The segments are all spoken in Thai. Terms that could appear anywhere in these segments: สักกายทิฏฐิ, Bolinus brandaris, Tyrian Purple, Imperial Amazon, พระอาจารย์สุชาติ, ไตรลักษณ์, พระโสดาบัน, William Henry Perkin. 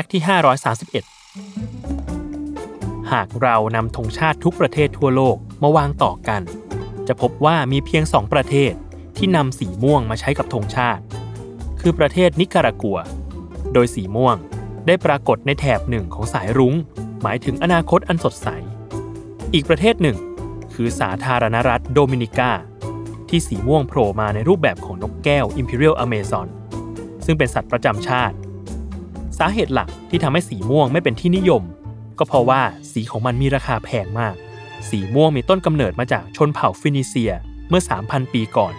ฟกต์ที่531หากเรานำธงชาติทุกประเทศทั่วโลกมาวางต่อกันจะพบว่ามีเพียง2ประเทศที่นำสีม่วงมาใช้กับธงชาติคือประเทศนิการากัวโดยสีม่วงได้ปรากฏในแถบหนึ่งของสายรุ้งหมายถึงอนาคตอันสดใสอีกประเทศหนึ่งคือสาธารณรัฐโดมินิกาที่สีม่วงโผล่มาในรูปแบบของนกแก้ว Imperial Amazon ซึ่งเป็นสัตว์ประจำชาติสาเหตุหลักที่ทำให้สีม่วงไม่เป็นที่นิยมก็เพราะว่าสีของมันมีราคาแพงมากสีม่วงมีต้นกำเนิดมาจากชนเผ่าฟินิเซียเมื่อ 3,000 ปีก่อน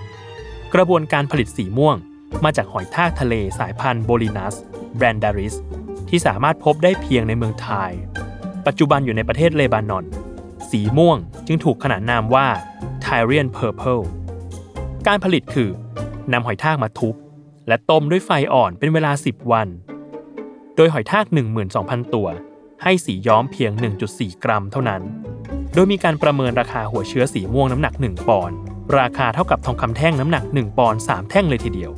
กระบวนการผลิตสีม่วงมาจากหอยทากทะเลสายพันธุ์ Bolinus brandaris ที่สามารถพบได้เพียงในเมืองไทยปัจจุบันอยู่ในประเทศเลบานอนสีม่วงจึงถูกขนานนามว่า Tyrian Purple การผลิตคือนำหอยทากมาทุบและต้มด้วยไฟอ่อนเป็นเวลา10วันโดยหอยทาก 12,000 ตัวให้สีย้อมเพียง 1.4 กรัมเท่านั้นโดยมีการประเมินราคาหัวเชื้อสีม่วงน้ำหนัก1ปอนด์ราคาเท่ากับทองคำแท่งน้ำหนัก1ปอนด์3แท่งเลยทีเดียว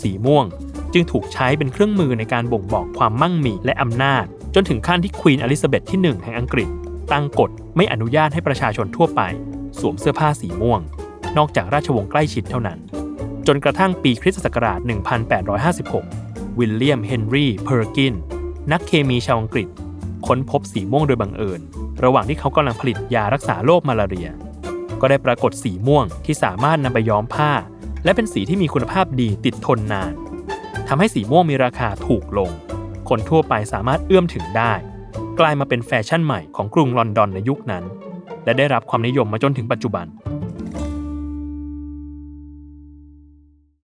สีม่วงจึงถูกใช้เป็นเครื่องมือในการบ่งบอกความมั่งมีและอำนาจจนถึงขั้นที่ควีนอลิซาเบธที่1แห่งอังกฤษตั้งกฎไม่อนุญาตให้ประชาชนทั่วไปสวมเสื้อผ้าสีม่วงนอกจากราชวงศ์ใกล้ชิดเท่านั้นจนกระทั่งปีคริสตศักราช1856วิลเลียมเฮนรี่เพอร์กินนักเคมีชาวอังกฤษค้นพบสีม่วงโดยบังเอิญระหว่างที่เขากำลังผลิตยารักษาโรคมาลาเรียก็ได้ปรากฏสีม่วงที่สามารถนำไปย้อมผ้าและเป็นสีที่มีคุณภาพดีติดทนนานทำให้สีม่วงมีราคาถูกลงคนทั่วไปสามารถเอื้อมถึงได้กลายมาเป็นแฟชั่นใหม่ของกรุงลอนดอนในยุคนั้นและได้รับความนิยมมาจนถึงปัจจุบัน